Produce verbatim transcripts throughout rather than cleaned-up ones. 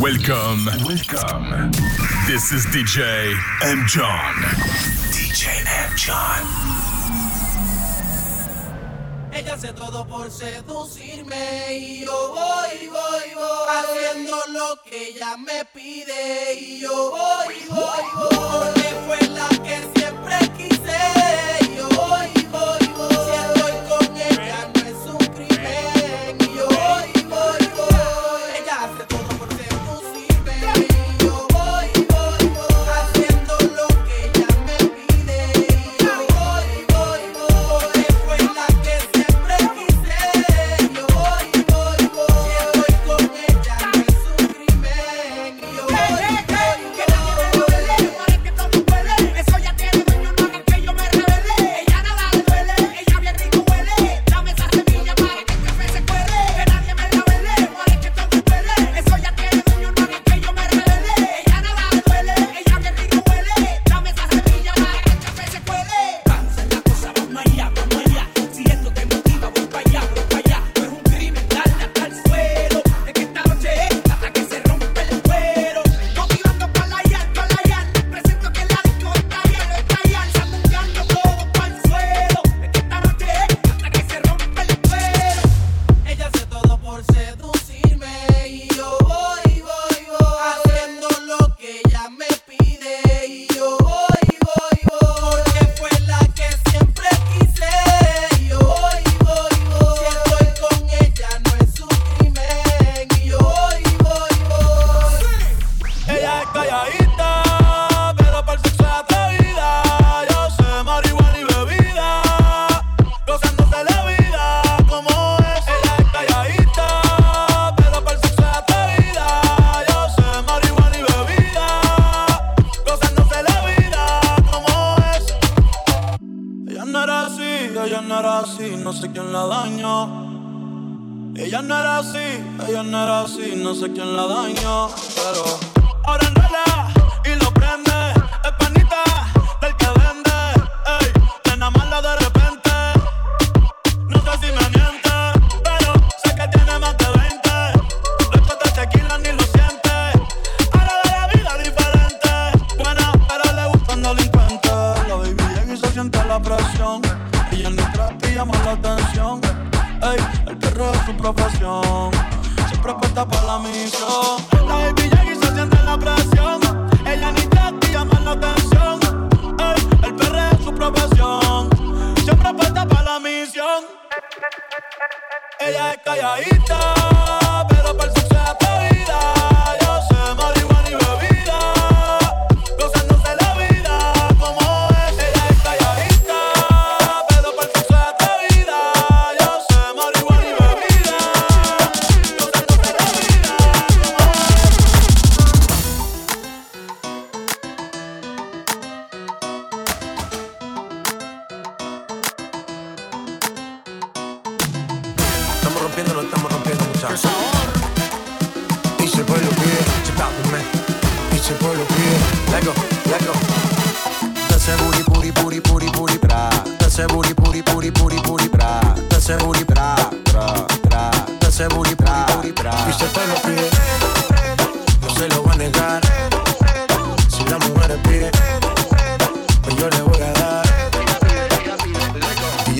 Welcome. Welcome. This is D J M. John. D J M. John. Ella hace todo por seducirme y yo voy, voy, voy haciendo lo que ella me pide y yo voy, voy, voy. Porque fue la que siempre quise y yo voy, voy, voy. Si estoy con ella no es un crimen y yo voy. Ella es calladita, pero para el sexo es atrevida. Yo sé marihuana y bebida, gozándose la vida como es. Ella es calladita, pero para el sexo es atrevida. Yo sé marihuana y bebida, gozándose la vida como es. Estamos rompiendo, no estamos rompiendo, muchachos. Y se puede lo que se puede lo que Lego, Lego. Dance booty, booty, booty, booty, booty, bra. Dance booty, booty, booty, booty, booty, bra. Dance booty, bra, bra, bra. Dance booty, bra, bra. Y se puede lo que no se lo va a negar. Si la mujer pide, pues yo le voy a dar.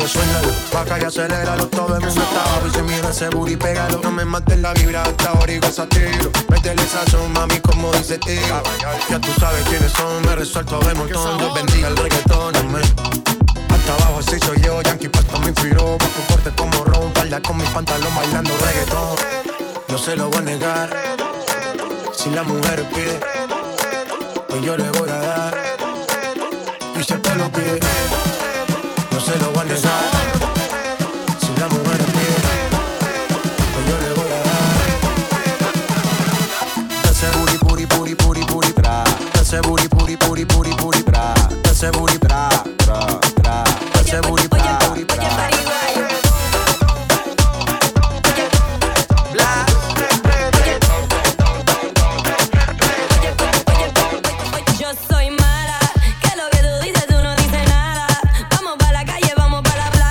Suéltalo, baja y aceléralo, todo el mundo está abajo y se mira ese booty, pégalo. No me mates la vibra hasta ahora y goza tiro. Métele sazón, mami, como dice tío. Ya tú sabes quiénes son, me resuelto de montón. Dios bendiga el reggaetón, amén. Hasta abajo así soy yo, Yankee Pasta me inspiró. Bajo fuerte como ron, falda con mis pantalón, bailando reggaetón. No se lo voy a negar, si la mujer pide, pues yo le voy a dar. Y si el pelo pide, no se lo voy a negar. Si la mujer pide, pues yo le voy a dar. Dance booty, booty, booty, booty, booty, bra. Dance booty, booty, booty, booty, booty, bra. Dance booty, bra, bra, bra. Dance booty, bra, booty, bra. Yo soy mala, que lo que tú dices tú no dices nada. Vamos pa' la calle, vamos pa' la playa.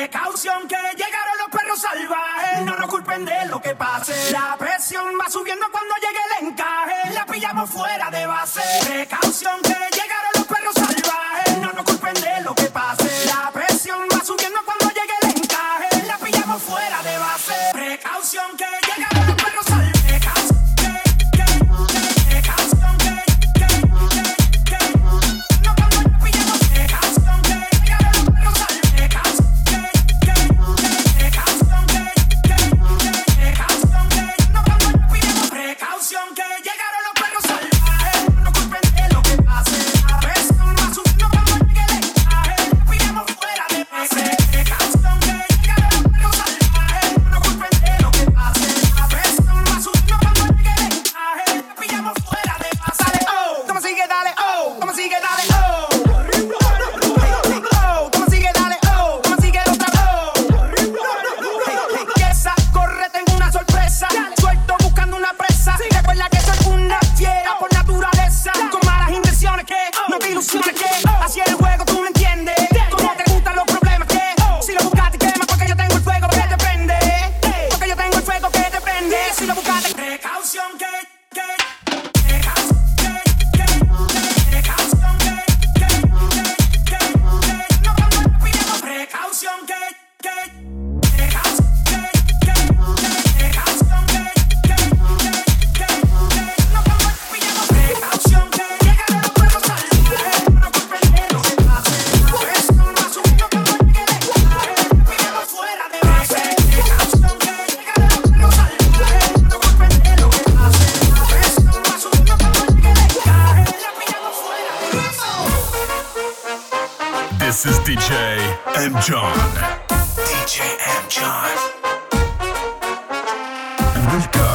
Precaución que llegaron los perros salvajes, no nos culpen de lo que pase. La presión va subiendo cuando llegue el encaje, la pillamos fuera de base. Precaución que llegaron los perros salvajes, no nos culpen de lo que pase. La presión va subiendo cuando llegue el encaje, la pillamos fuera de base. Precaución que llegaron los perros salvajes. This is D J M. John. D J M. John. And welcome.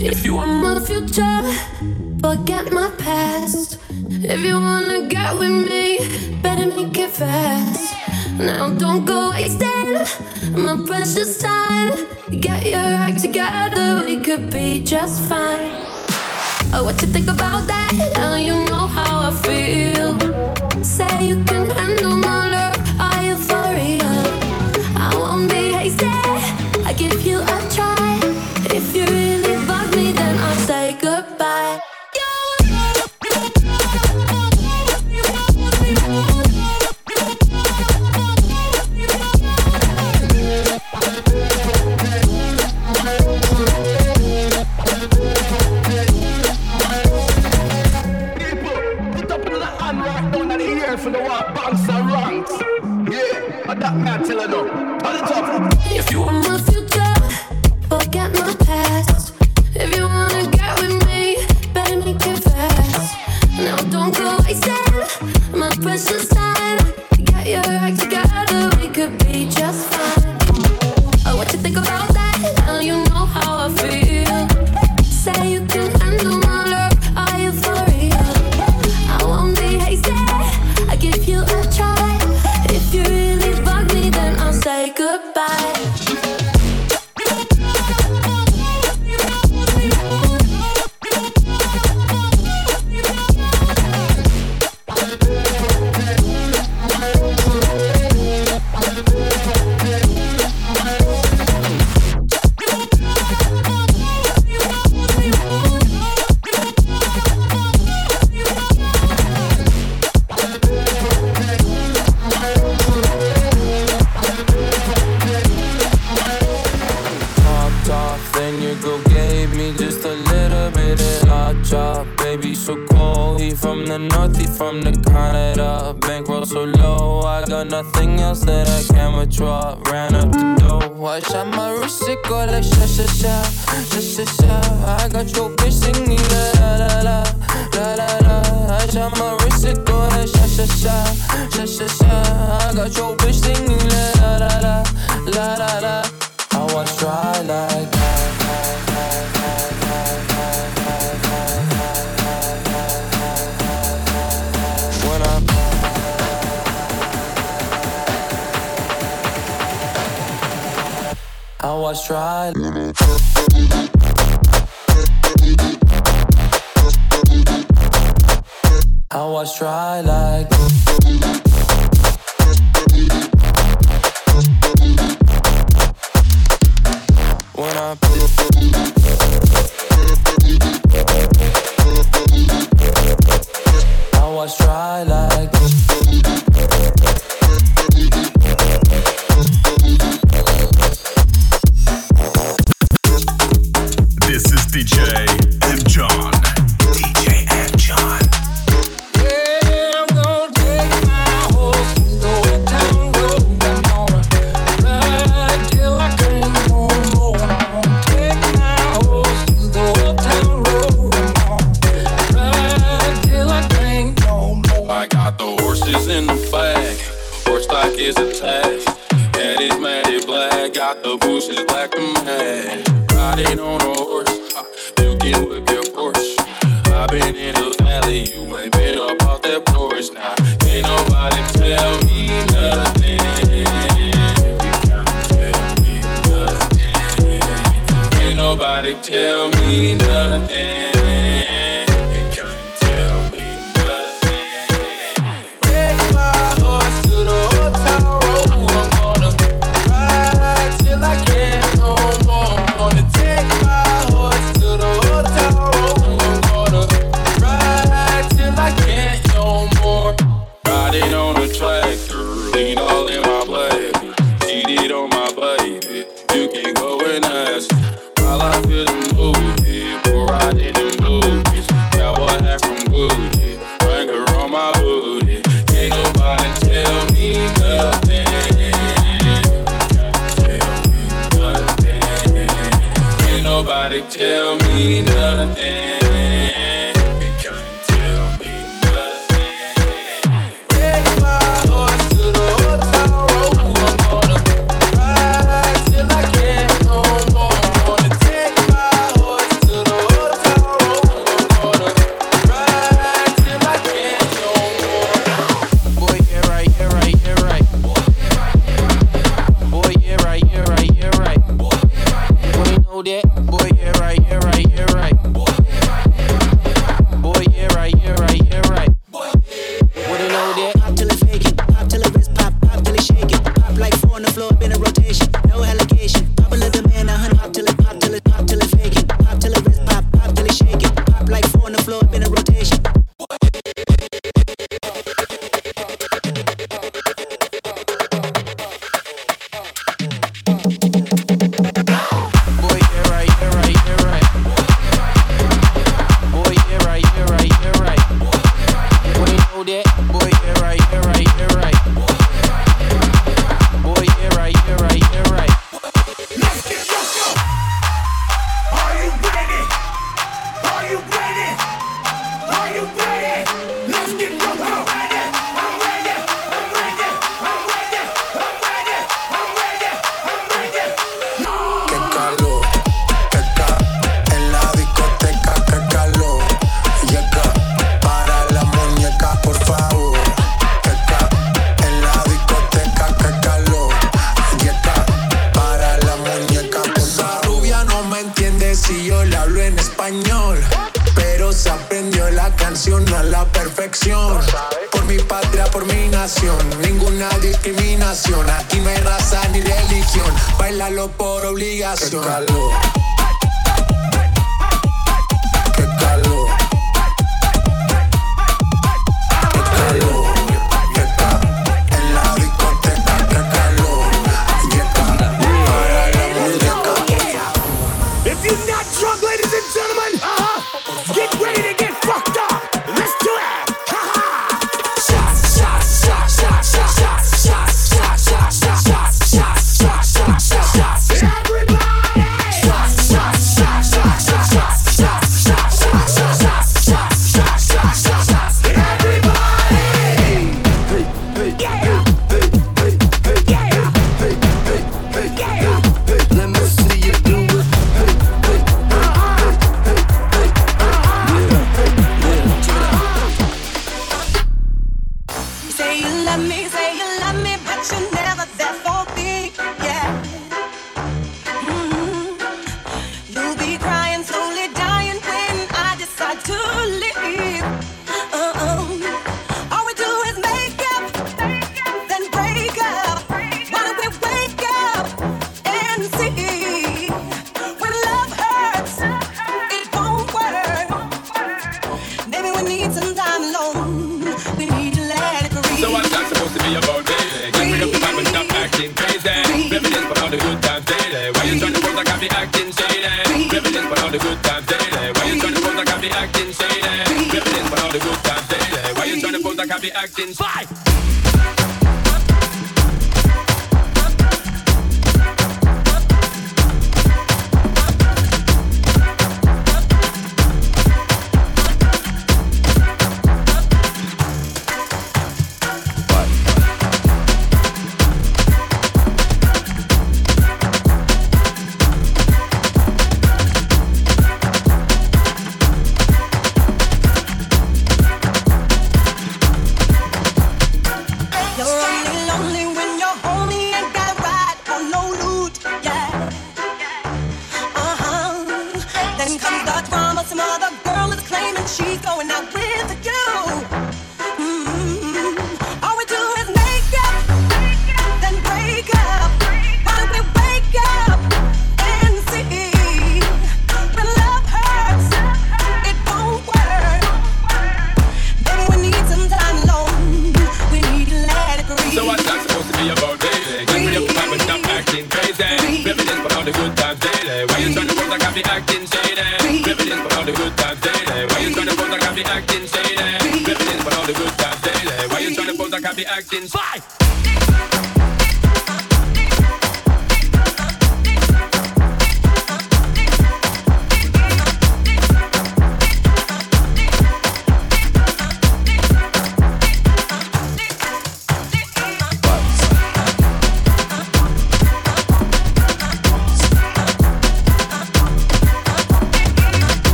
If you want my future, forget my past. If you wanna get with me, better make it fast. Now don't go wasting my precious time. Get your act together, we could be just fine. Oh, what you think about that? Now you know how I feel. Say you can handle my love, are you for real? I won't be hasty, I give you a try. If you really love me, then I'll say goodbye. If you want my future, forget my past. If you wanna get with me, better make it fast. Now don't go wasting my precious time. Get your act together, we could be just fine. Oh, what you think about that? Now you know how I feel. Say you can handle my love, are you for real? I won't be hasty, I give you a try. If you really bug me, then I'll say goodbye. Nothing else that I can withdraw. Ran up the dough. I shot my wrist, it go like sha sha sha, sha sha sha. I got your bitch singing la la la, la la la. I shot my wrist, it go like sha sha sha, sha sha sha. I got your bitch singing la la la, la la la. I was dry like that. I was trying. I was trying like. When I I was trying like. Till I can't no more. Wanna take my horse to the conexión. Por mi patria, por mi nación, ninguna discriminación. Aquí no hay raza ni religión, bailalo por obligación. Qué calor, qué calor, qué calor, qué calor. En la discoteca, qué calor, qué calor. Para el amor de calor. If you're not drunk, ladies and gentlemen, uh-huh, get ready to get fucked up.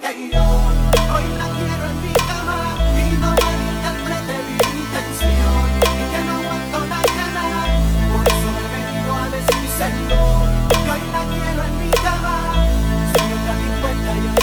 Señor, que hoy la quiero en mi cama. Si yo te di cuenta yo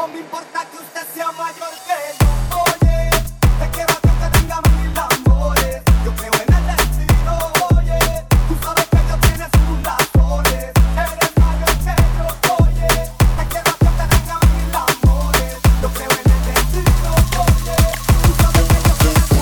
no me importa que usted sea mayor que yo. Oye, te quiero que te tenga mil amores. Yo creo en el destino, oye. Tú sabes que yo tienes sus razones. Eres mayor que yo, oye. Te quiero que te tenga mil amores. Yo creo en el destino, oye. Tú sabes que yo tienes sus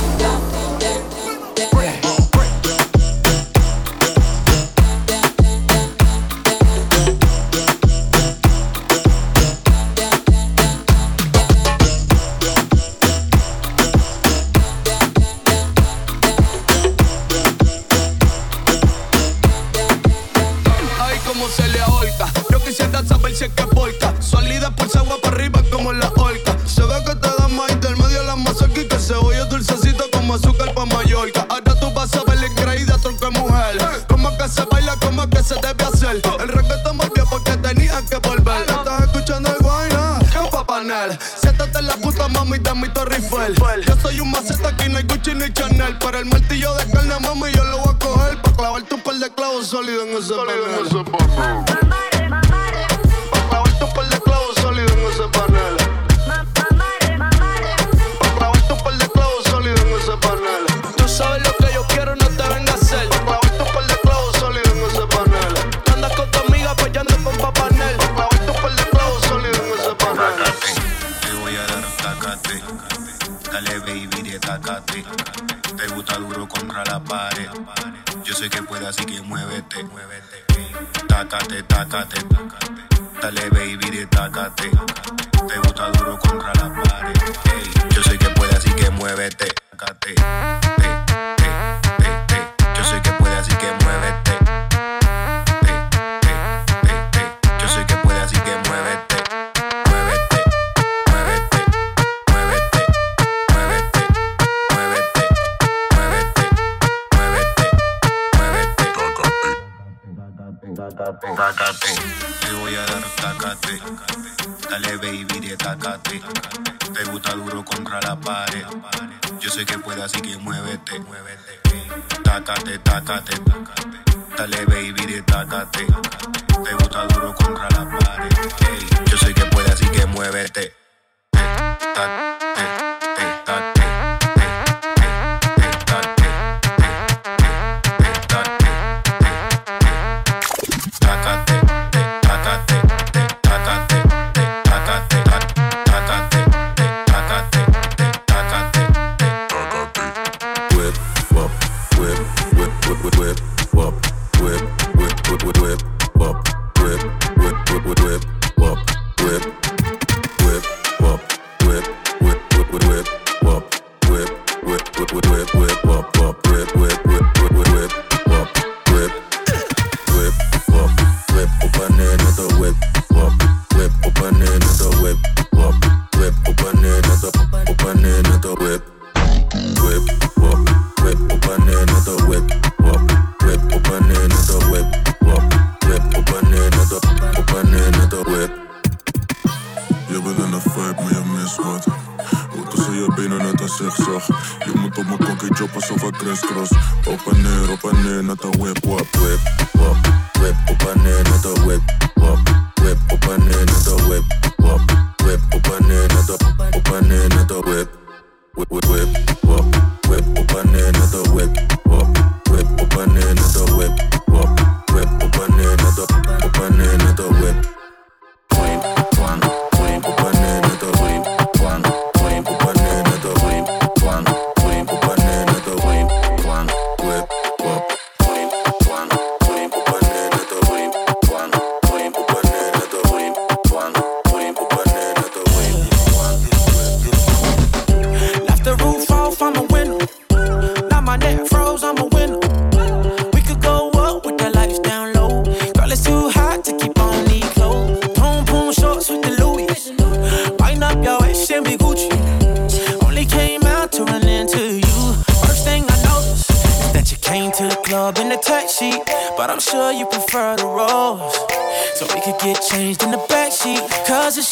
It's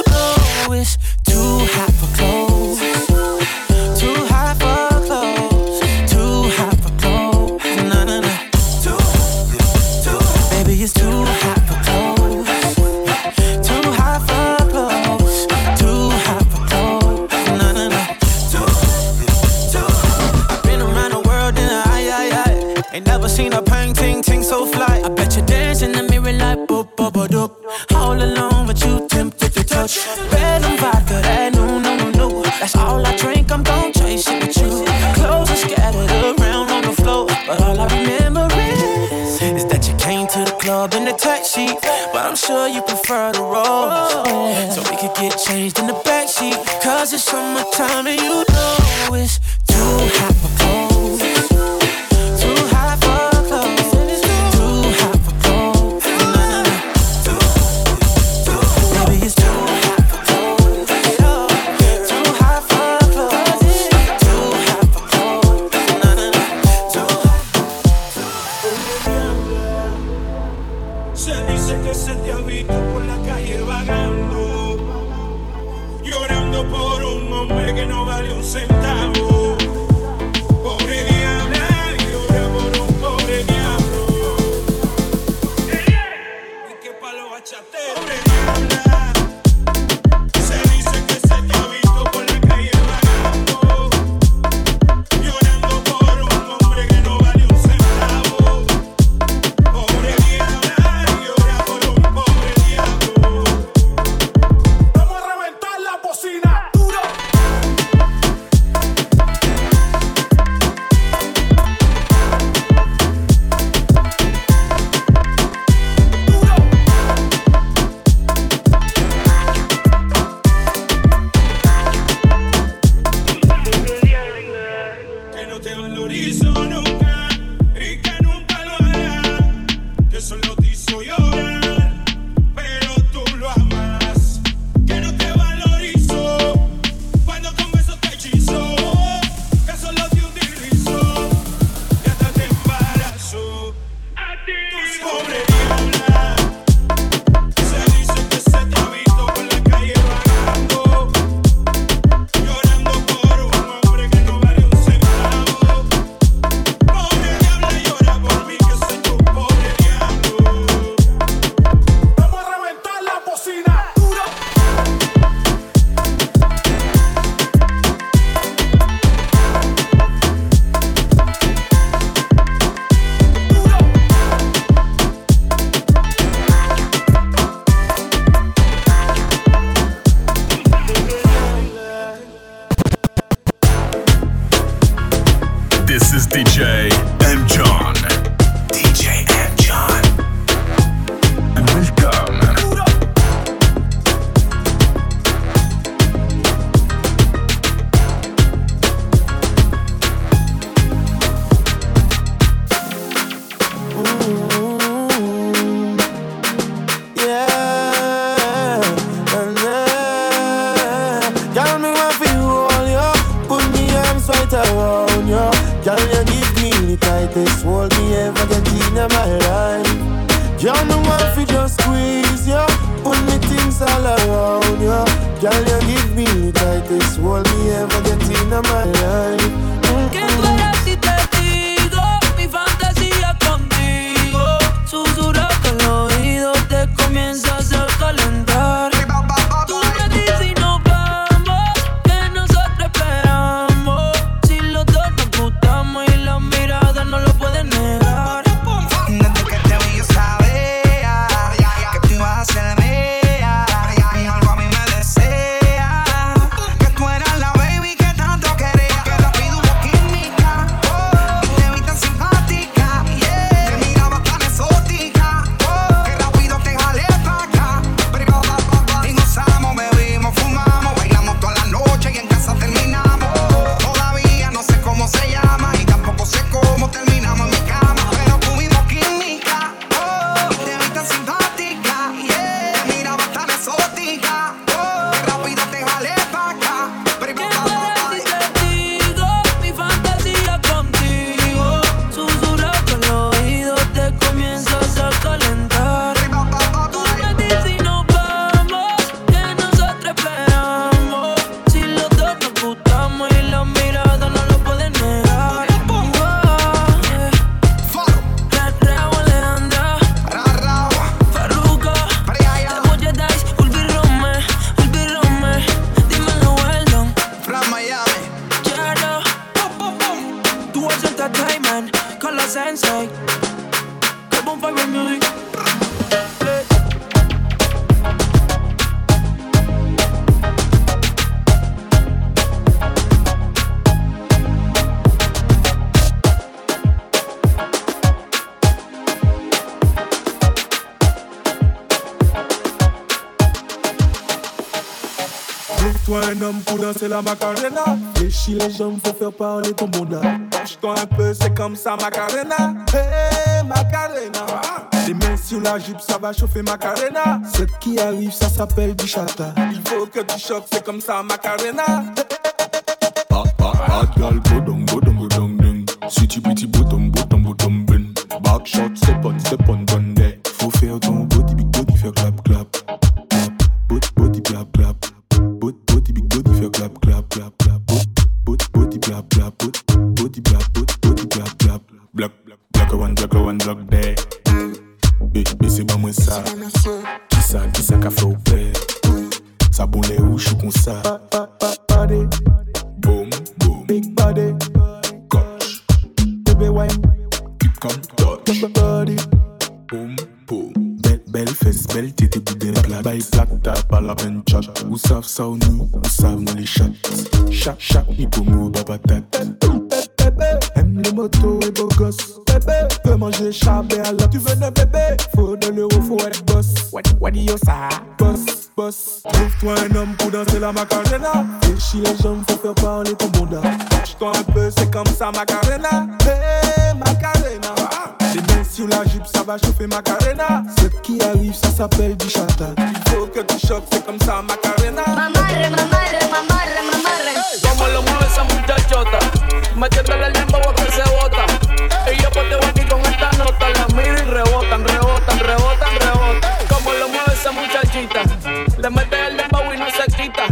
too hot for clothes, too hot for clothes. club in the tight sheet, but I'm sure you prefer the rose. So we could get changed in the backseat, cause it's summertime and you know it's too hot for clothes. Too hot for clothes. Too hot for clothes. Baby, it's too hot for clothes. Too hot for clothes. Too hot for clothes. Se dice que se te ha visto por la calle vagando, llorando por un hombre que no vale un centavo. This is D J M. John. D J M. John. And welcome. Mm-hmm. Yeah. And then, girl, me want for you, all you. Put me arms right around you. Girl, you give me the tightest hold me ever get in my life. Girl, me want to just squeeze you, put me things all around you. Girl, you give me the tightest hold me ever get in my life. Mm-hmm. Que fuera si te digo mi fantasía contigo, susurro que el oído te comienza a hacer calentar. Toi un homme pour danser la Macarena. Déchire les jambes, faut faire parler ton bonda. Bouge-toi un peu, c'est comme ça Macarena. Hey Macarena, les mains sur la jupe, ça va chauffer Macarena. Celle qui arrive, ça s'appelle du chata. Il faut que tu choques, c'est comme ça Macarena. Ah ah ah, gal bodong bodong bodong ding. Si tu petit bottom bottom bottom ben. Back shot, step on step on bandé. Faut faire ton body big body, faire clap clap. Body body clap clap. Body big body, faire clap clap clap clap. Body body clap clap. Body clap body clap clap. Black black one black one black day. Et c'est pas moi ça. Qui ça qui ça qu'a fait au père? Ça boulait où je suis comme ça. Boom, boom, big body, coach, baby white, keep come touch, big body, boom, boom, belle, belle fesse, belle tête, bout de plat, by black, t'as pas la peine chat, ou savent ça ou nous, ou savent dans les chats, chat, chat, ni pour moi, baba tête, aime le moto et beau gosse, bébé, peut manger chabé, alors tu veux de bébé, faut de l'euro, faut être boss, what, what do you say, boss. Boss. Trouve-toi un homme pour danser la Macarena. Déchire les jambes, faut faire parler ton bonda. Bouge-toi un peu, c'est comme ça Macarena. Hey Macarena, les mains sur la jupe, ça va chauffer Macarena. Celle qui arrive, ça s'appelle du chata. Il faut que tu choques, c'est comme ça Macarena. Mamarre, mamarre, mamarre, mamarre. Como lo mueve esa muchachota, metiéndole el limbo a que se bota. Ella ponte aquí con esta nota, la mira y rebotan, rebotan, rebotan, rebotan. Como lo mueve esa muchachita. Le mete el dembow y no se quita.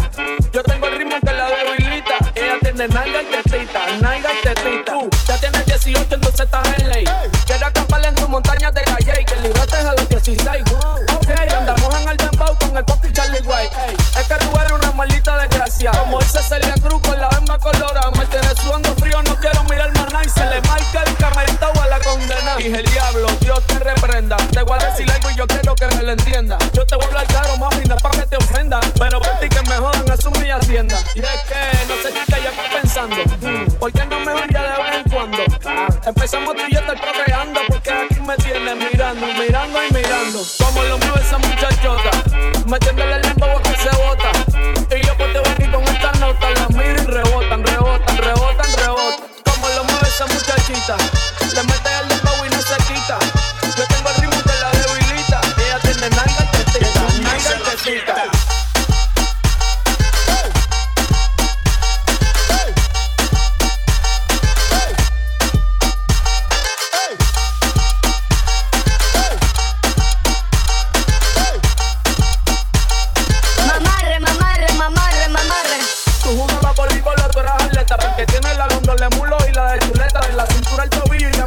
Yo tengo el ritmo que la debilita. Ella tiene nalga y tetita, nalga y tetita. Uh, ya tienes dieciocho, entonces estás en ley. Hey. Quiero acamparle en tus montañas de calle y que el librote es a los dieciséis. Wow. Ok, hey. Andamos en el dembow con el pop y Charlie White. Hey. Es que tú eres una maldita desgracia. Como dice Celia Cruz con la alma colorada. Me tiene sudando frío, no quiero mirar más nada. Y se le marca el camerito a la condena. Dije el diablo, Dios te reprenda. Te voy a decir algo y yo quiero que me lo entienda. Yo te voy a hablar claro, mami, no pa' que te ofenda. Pero por ti que me jodan, eso es mi hacienda. Y es que no sé qué yo estoy pensando. ¿Por qué no me voy ya de vez en cuando? Ah, empezamos tú y yo estar procreando. Porque aquí me tienes mirando, mirando y mirando. Como lo mueve esa muchachota. Metiéndole el limbo a que se bota. Y yo pues te voy aquí con esta nota. La miro y rebotan, rebotan, rebotan, rebotan. Como lo mueve esa muchachita. Le metes el limbo y no se quita. Yo tengo el ritmo que la debilita. Ella tiene nalga y tetita, nalga y tetita.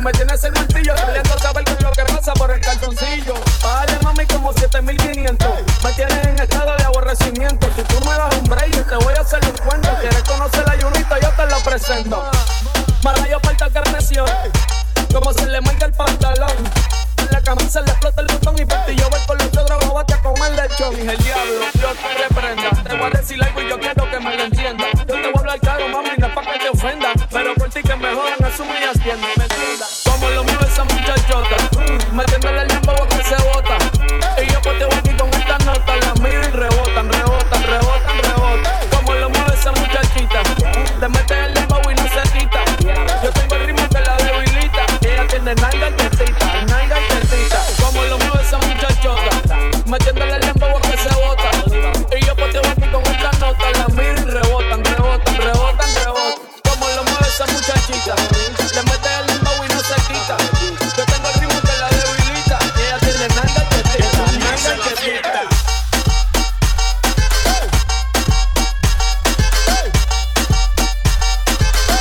Me tienes el martillo, saliendo a saber con lo que pasa por el calzoncillo. Vale, mami, como siete mil quinientos. Me tienes en estado de aborrecimiento. Si tú me das un break, te voy a hacer un cuento. ¿Quieres conocer la Junita? Yo te la presento. Marayo falta carnación, como se le marca el pantalón. En la camisa le explota el botón y por ti yo voy con los otros bobates a comer lechón. Dije el diablo, Dios te reprenda. Te voy a decir algo y yo quiero que me lo entienda. Yo te voy a hablar caro, mami, no es pa' que te ofenda. Pero por ti que me jodan, asumo y haciendo. Como lo mueve esa muchachota, metiéndole el limbo a que se bota. Y yo pues te voy aquí con esta nota, la miro y rebotan, rebotan, rebotan, rebotan. Como lo mueve esa muchachita, le metes el limbo y no se quita. Yo tengo el ritmo que la debilita, ella tiene nalga y tetita, nalga y tetita. Como lo mueve esa muchachota, metiéndole el limbo a que se bota. Y yo pues te voy aquí con esta nota, la miro y rebotan, rebotan, rebotan, rebotan. Como lo mueve esa muchachita, le metes el limbo. Yo tengo el ritmo que la debilita. Ella tiene nalga que te quita, nalga que te quita. Hey, hey,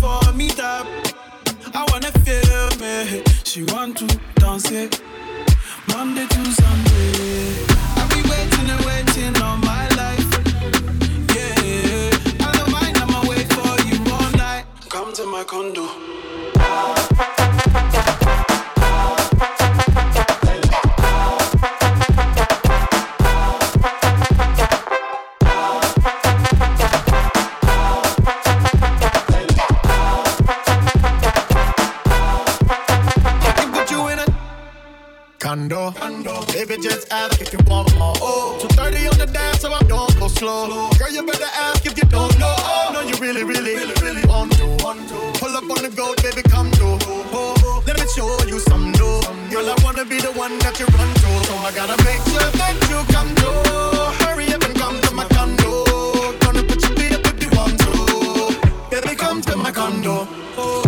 for me, that I wanna feel me. she want to dance it Monday to Sunday. I be waiting and waiting all my life. Yeah, I don't mind, I'ma wait for you all night. Come to my condo. Condo. Baby, just ask if you want more. Oh, two thirty on the dance, so I don't go slow. Girl, you better ask if you don't know. Oh, no, you really, really, really, really want to. Pull up on the goat, baby, come through. Oh, let me show you some new. Girl, I wanna be the one that you run to. So I gotta make sure that you come through. Hurry up and come to my condo. Gonna put your feet up if you want to. Baby, come to my condo. Oh.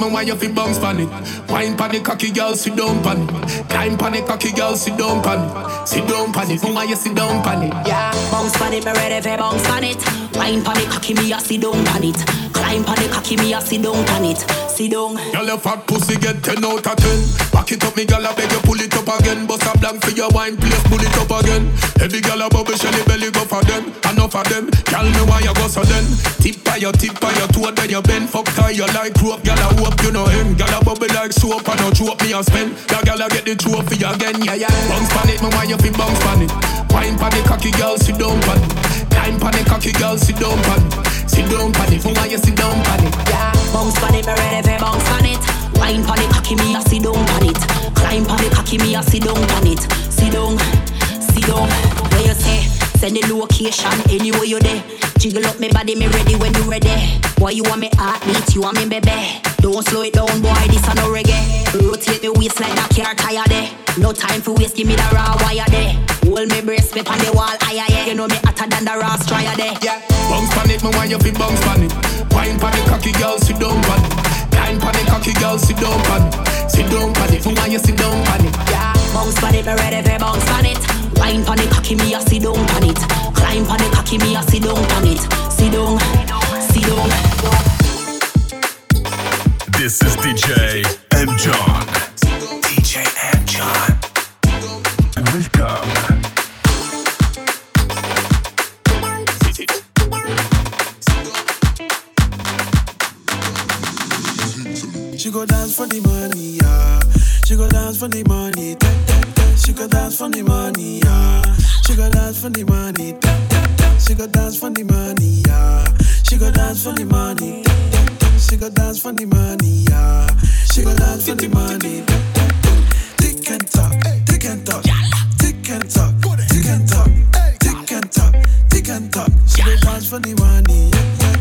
Why you fi bounce pan it? Wine pan it, cocky girl, sit down pan it. Climb pan it, cocky girl, sit down pan it. Sit down pan it, why you sit down pan it? Yeah, bounce pan it, me ready fi bounce pan it. Wine pan it, cocky me a sit down pan it. Climb pan it, cocky me a sit down pan it. Sit down. Girl, your fat pussy get ten out of ten. Back it up, me girl, I beg you pull it up again. Bust a blank for your wine, please pull it up again. Every girl a bubble, shelly belly go for them. Enough of them, tell me why you go so then. Tip by your tip by your toe, then you bend. Fuck tie your like rope, girl, I hope you know him. Girl, I bubble like soap, and now throw up me and spend. That girl, I get the trophy again, yeah, yeah. Bounce pan it, me why you fi bounce pan it. Wine pan it, cocky girl, sit down pan it. Time pan it, cocky girl, sit down pan it. Sit down pan it, me why you sit down pan it, yeah. Bounce pan it, me ready fi bounce pan it. Wine pan it, cocky me a sit down pan it. Climb pan it, cocky me a sit down pan it. Sit down. Sit down, where you say, send the location, anywhere you there. Jiggle up me body, me ready when you ready. Why you want me heartbeat, you want me baby. Don't slow it down boy, this a no reggae. Rotate me waist like that car tire there. No time for waste, give me the raw wire there. Hold me brace, me on the wall higher yeah. You know me hotter than the raw strier there yeah. Bounce pan it, me want you fi bounce pan it. Wine pan it, cocky girl, sit down pan it. Dine pan it, cocky girl, sit down pan it. Sit down pan it, me want you sit down pan it yeah. Bounce pan it, me ready fi bounce pan it. Wine pan it, cocky me a sit down pan it. Climb pan it, cocky me a sit down pan it. Sit down, sit down. This is D J M. John. D J M. John. Welcome. She go dance for the money, yeah. She go dance for the money, tap tap tap. She go dance for the money, yeah. She go dance for the money, tap tap tap. She go dance for the money, yeah. She go dance for the money, tap tap tap. She go dance for the money, yeah. She go dance for the money, tap tap tap. Tick and tock, tick and tock, tick and tock, tick and tock, tick and tock, tick and tock. She go dance for the money, yeah.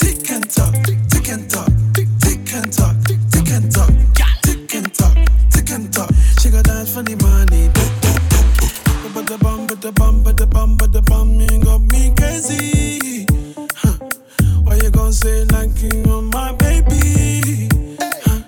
Tick and tock, tick and tock. For the money, but the bum, but the bum, but the bum, but the bum, you got me crazy. Huh. Why you gon' say like you on my baby? Huh.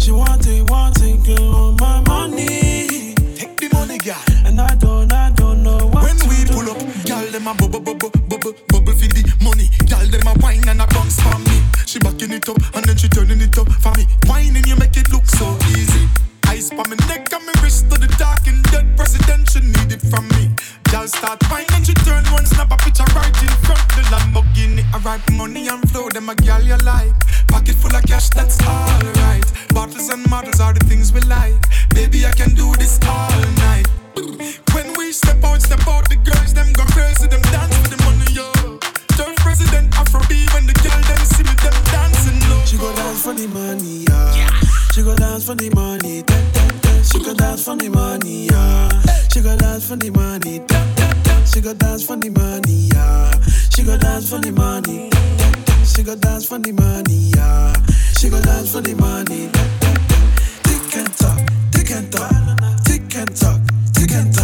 She want it, want it, get on my money. Take the money, girl. And I don't, I don't know what. When we pull up, girl, them a bubble, bubble, bubble, bubble for the money. Girl, them a wine and a bounce for me. She backing it up and then she turning it up for me. Wine and you make it look so easy. Ice for my neck and my wrist to the dark and dead president, she need it from me. Y'all start fine and she turn one, snap a picture right in front. The Lamborghini, I write money and flow, them a gal you like. Pocket full of cash, that's alright. Bottles and models are the things we like. Baby, I can do this all night. When we step out, step out, the girls, them go crazy, them dance for the money, yo. Turn president, Afrobeat, when the girl, them see me, them dancing low. She go dance for the money, yeah. yeah. She go dance for the money, tap tap tap. She go dance for the money, yeah. She go dance for the money, tap tap tap. She go dance for the money, yeah. She go dance for the money, tap tap tap. She go dance for the money, yeah. She go dance for the money, tap tap tap. Tick and tock, tick and tock, tick and tock, tick and tock.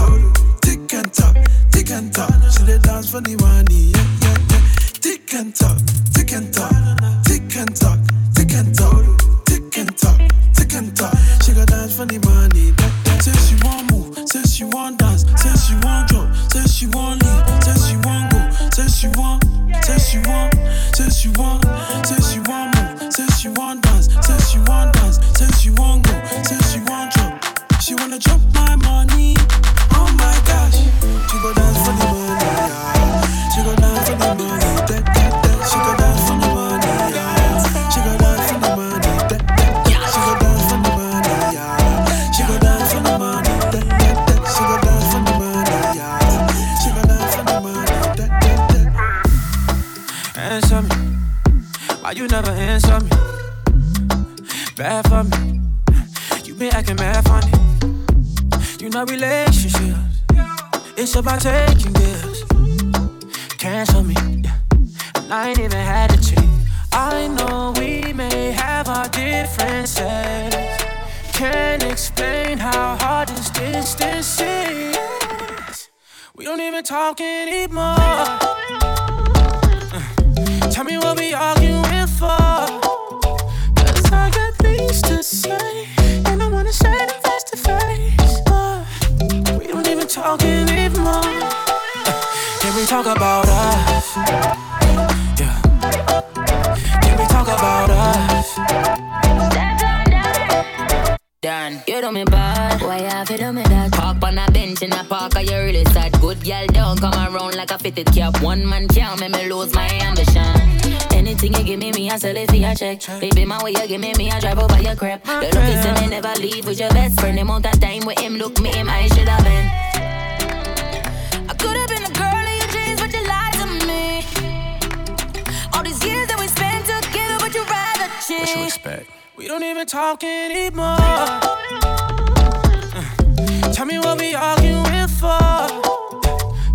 on the money, yeah, yeah, yeah. Tick and talk, tick and talk, tick and talk, tick and talk, tick and talk, tick and talk. She gon' dance for the money, that, that. Say she won't move, say she won't dance, say she won't jump, say she won't leave, say she won't go, say she won't, say she won't, say she won't, say she won't move, say she won't dance, say she won't dance, say she won't go, say she won't jump. She wanna jump my money. Oh my gosh, she go dance for the money. She go dance for the money. That, that, that. She go dance for the money. She go dance for the money. That, that, that. She go dance for the money. She go dance for the money. That, that, that. She go dance for the money. She go dance for the money. That, that, that. Answer me, why you never answer me? Bad for me, you been acting mad funny. You know relationships, it's about taking this. Cancel me, yeah. And I ain't even had a chance. I know we may have our differences. Can't explain how hard this distance is. We don't even talk anymore. uh, Tell me what we arguing for, 'cause I got things to say, and I wanna say them face to face. We don't even talk anymore. Uh, can we talk about us? Yeah. Can we talk about us? Dan, you do me bad. Why have you do me that? Park on a bench in a park, are you really sad? Good girl don't come around like a fitted cap. One man can't make me lose my ambition. Anything you give me, me I sell it for your check. Baby, my way you give me, me I drive over your crap. The lucky son, me never leave with your best friend. Him all that time with him, look me him, I should have been. I could have been a girl in your dreams, but you lied to me. All these years that we spent together, but you rather cheat. What you expect? We don't even talk anymore. Uh, tell me what we arguing for,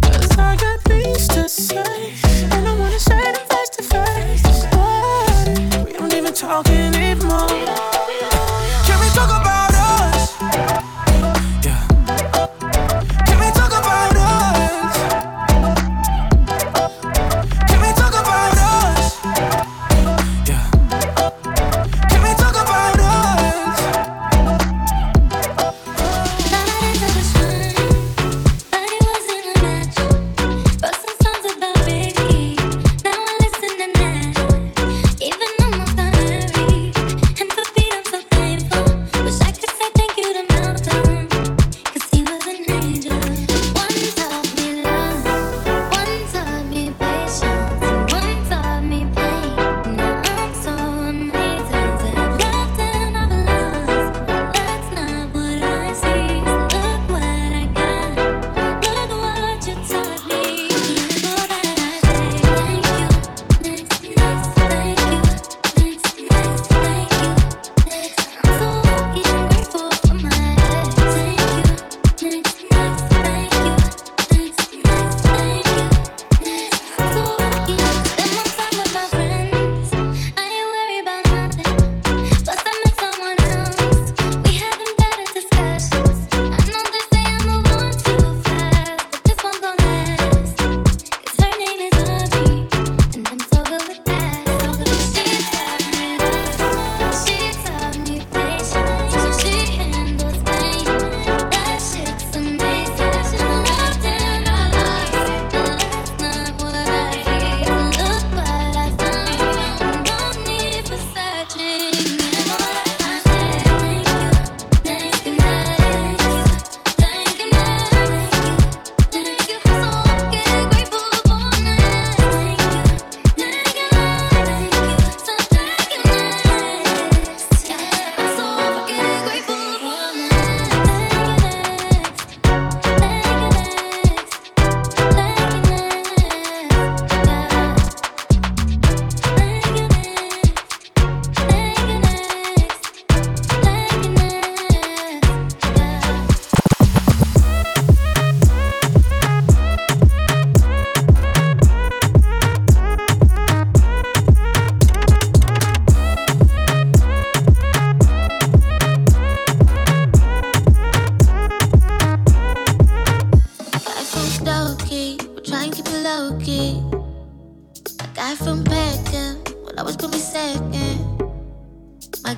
'cause I got things to say, and I wanna say them face to face. But we don't even talk anymore. Can we talk about us? Yeah. Can we talk about us? Can we talk about us? Yeah. Can we talk about us? None of it was fun, but it wasn't a match. Even though I'm not hurry, and for feet I'm so painful. Wish I could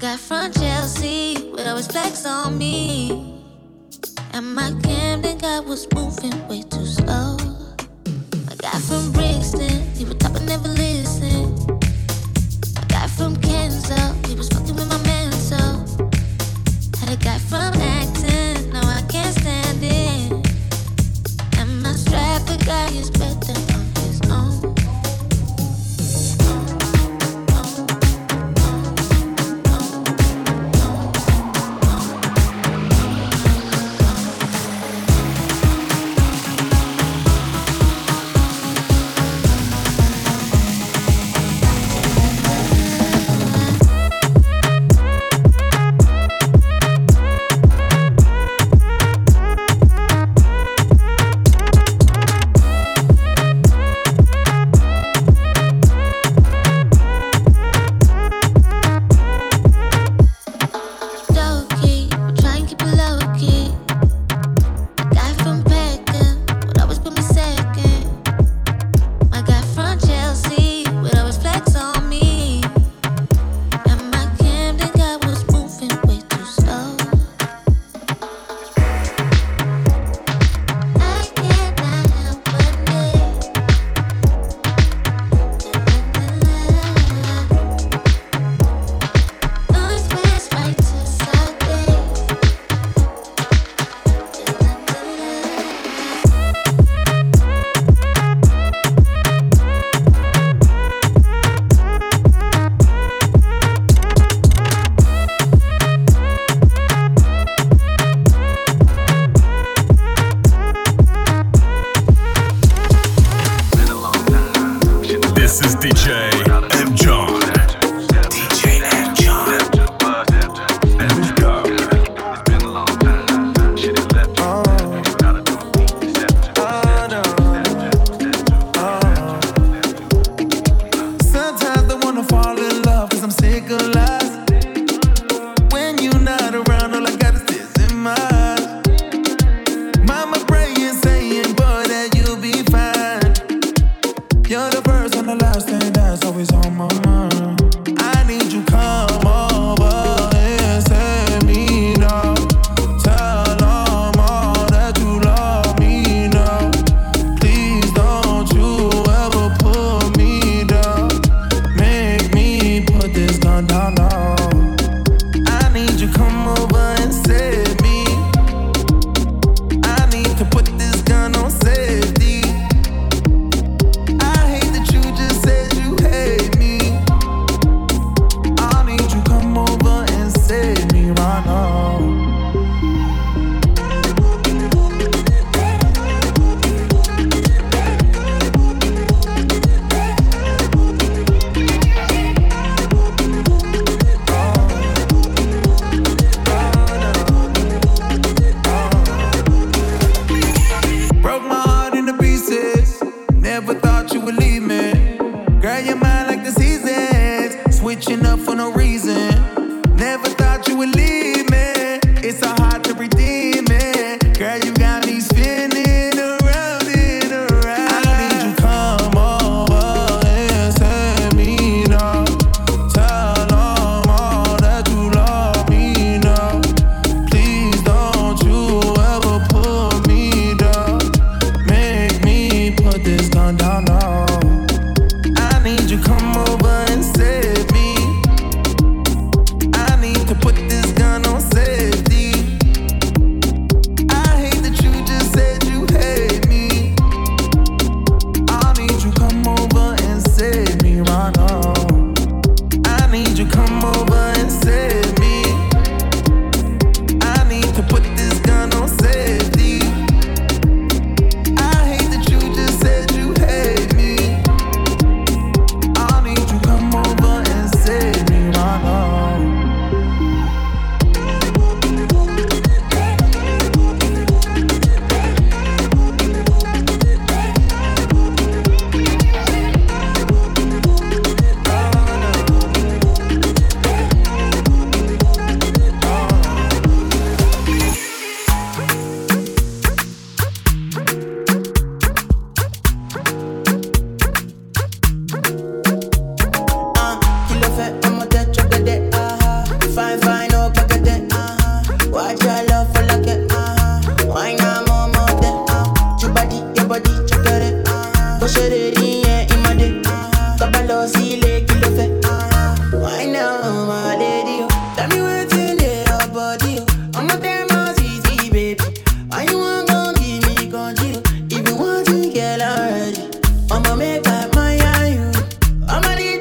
got front jealousy, would always flex on me. And my Camden guy was moving way too slow. My guy from Brixton, he would talk but never listen. My guy from Kansas, he was fucking with my man, so. Had a guy from Acton, no I can't stand it. And my strapper guy is better on his own. fine, fine, no coquette. Uh-huh. Watch your love for like it. Uh-huh. Why not more, more than uh-huh. Your body, your body, check it. Uh-huh. Go share it in in my day. Uh-huh. Kabalo si le kilo fe. Uh-huh. Why not my lady? Tell me what's in your body. I'm a damn easy baby. Why you want gon' give me gon' chill? If you want to get already, I'ma make up my eye you. I'ma need.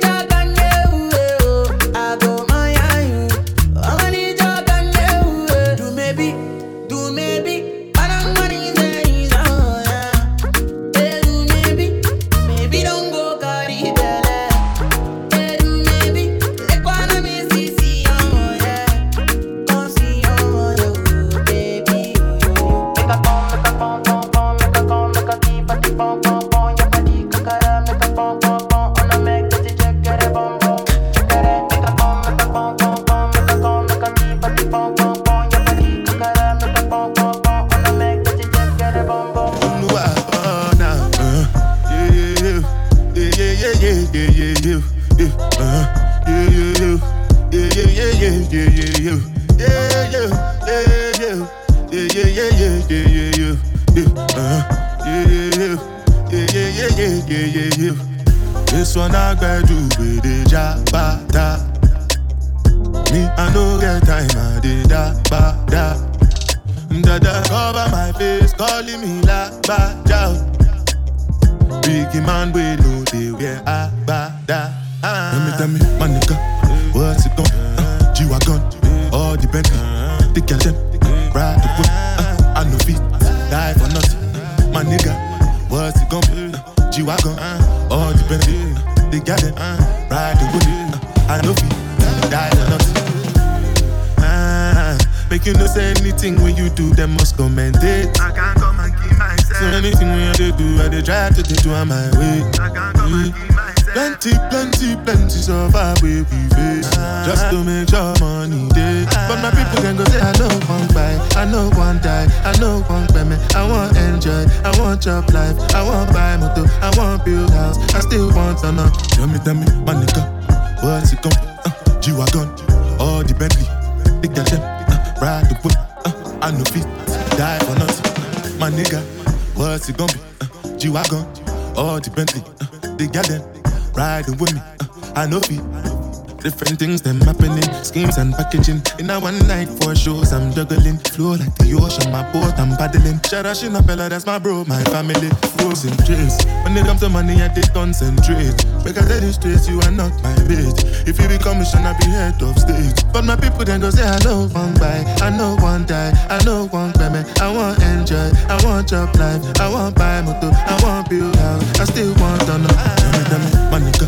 Different things, them happening, schemes and packaging. In a one night, four shows, I'm juggling. Flow like the ocean, my boat, I'm paddling. Sharashina fella, that's my bro, my family. Rose and trees. When it comes to money, I did concentrate. Because I did straight, you are not my bitch. If you become a shun, I'll be head of stage. But my people then go say, I don't want buy, I don't want die, I don't want payment. I want enjoy, I want job life, I want buy motor, I want build house, I still want to know. Tell me, tell me, my nigga,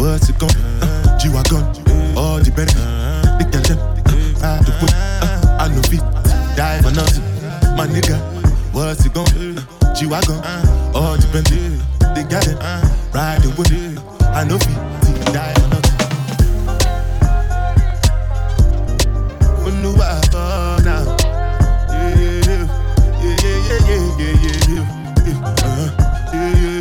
what's it come? Uh, G-Wagon, all the belly, the kitchen, I the foot, I know feet, die for nothing. My nigga, what's it gone? Uh, G-Wagon, all the belly, they got it, ride the wood, I know feet, die for nothing. When do I fall now? Yeah, yeah, yeah, yeah, yeah, yeah, yeah, yeah, uh-huh. yeah, yeah.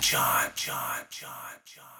John, John, John, John.